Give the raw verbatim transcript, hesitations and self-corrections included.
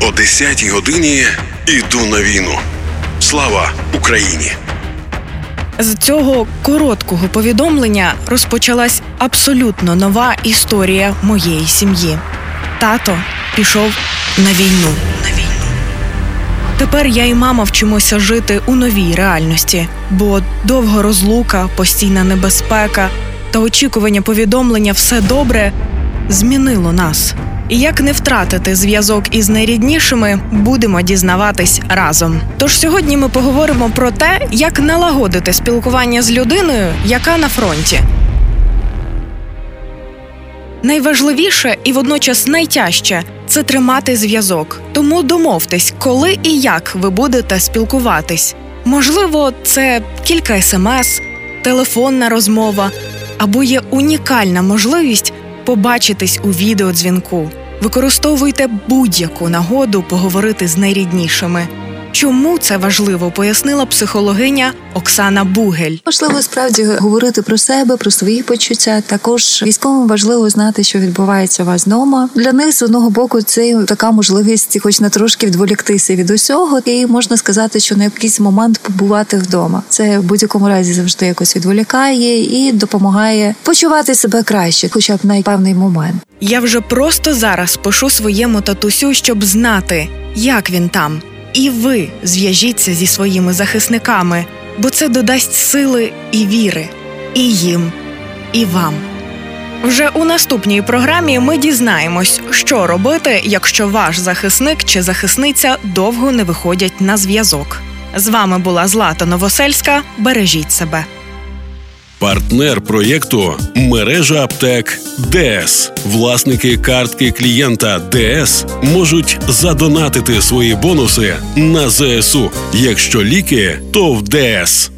О десятій годині іду на війну. Слава Україні! З цього короткого повідомлення розпочалась абсолютно нова історія моєї сім'ї. Тато пішов на війну. Тепер я і мама вчимося жити у новій реальності, бо довга розлука, постійна небезпека та очікування повідомлення «все добре» змінило нас. І як не втратити зв'язок із найріднішими, будемо дізнаватись разом. Тож сьогодні ми поговоримо про те, як налагодити спілкування з людиною, яка на фронті. Найважливіше і водночас найтяжче – це тримати зв'язок. Тому домовтесь, коли і як ви будете спілкуватись. Можливо, це кілька смс, телефонна розмова, або є унікальна можливість побачитись у відеодзвінку. Використовуйте будь-яку нагоду поговорити з найріднішими. Чому це важливо, пояснила психологиня Оксана Бугель. Важливо справді говорити про себе, про свої почуття. Також військовим важливо знати, що відбувається у вас вдома. Для них, з одного боку, це така можливість хоч на трошки відволіктися від усього. І можна сказати, що на якийсь момент побувати вдома. Це в будь-якому разі завжди якось відволікає і допомагає почувати себе краще, хоча б на певний момент. Я вже просто зараз пишу своєму татусю, щоб знати, як він там. І ви зв'яжіться зі своїми захисниками, бо це додасть сили і віри. І їм, і вам. Вже у наступній програмі ми дізнаємось, що робити, якщо ваш захисник чи захисниця довго не виходять на зв'язок. З вами була Злата Новосельська. Бережіть себе. Партнер проєкту – мережа аптек «ДЕС». Власники картки клієнта «ДЕС» можуть задонатити свої бонуси на ЗСУ. Якщо ліки, то в «ДЕС».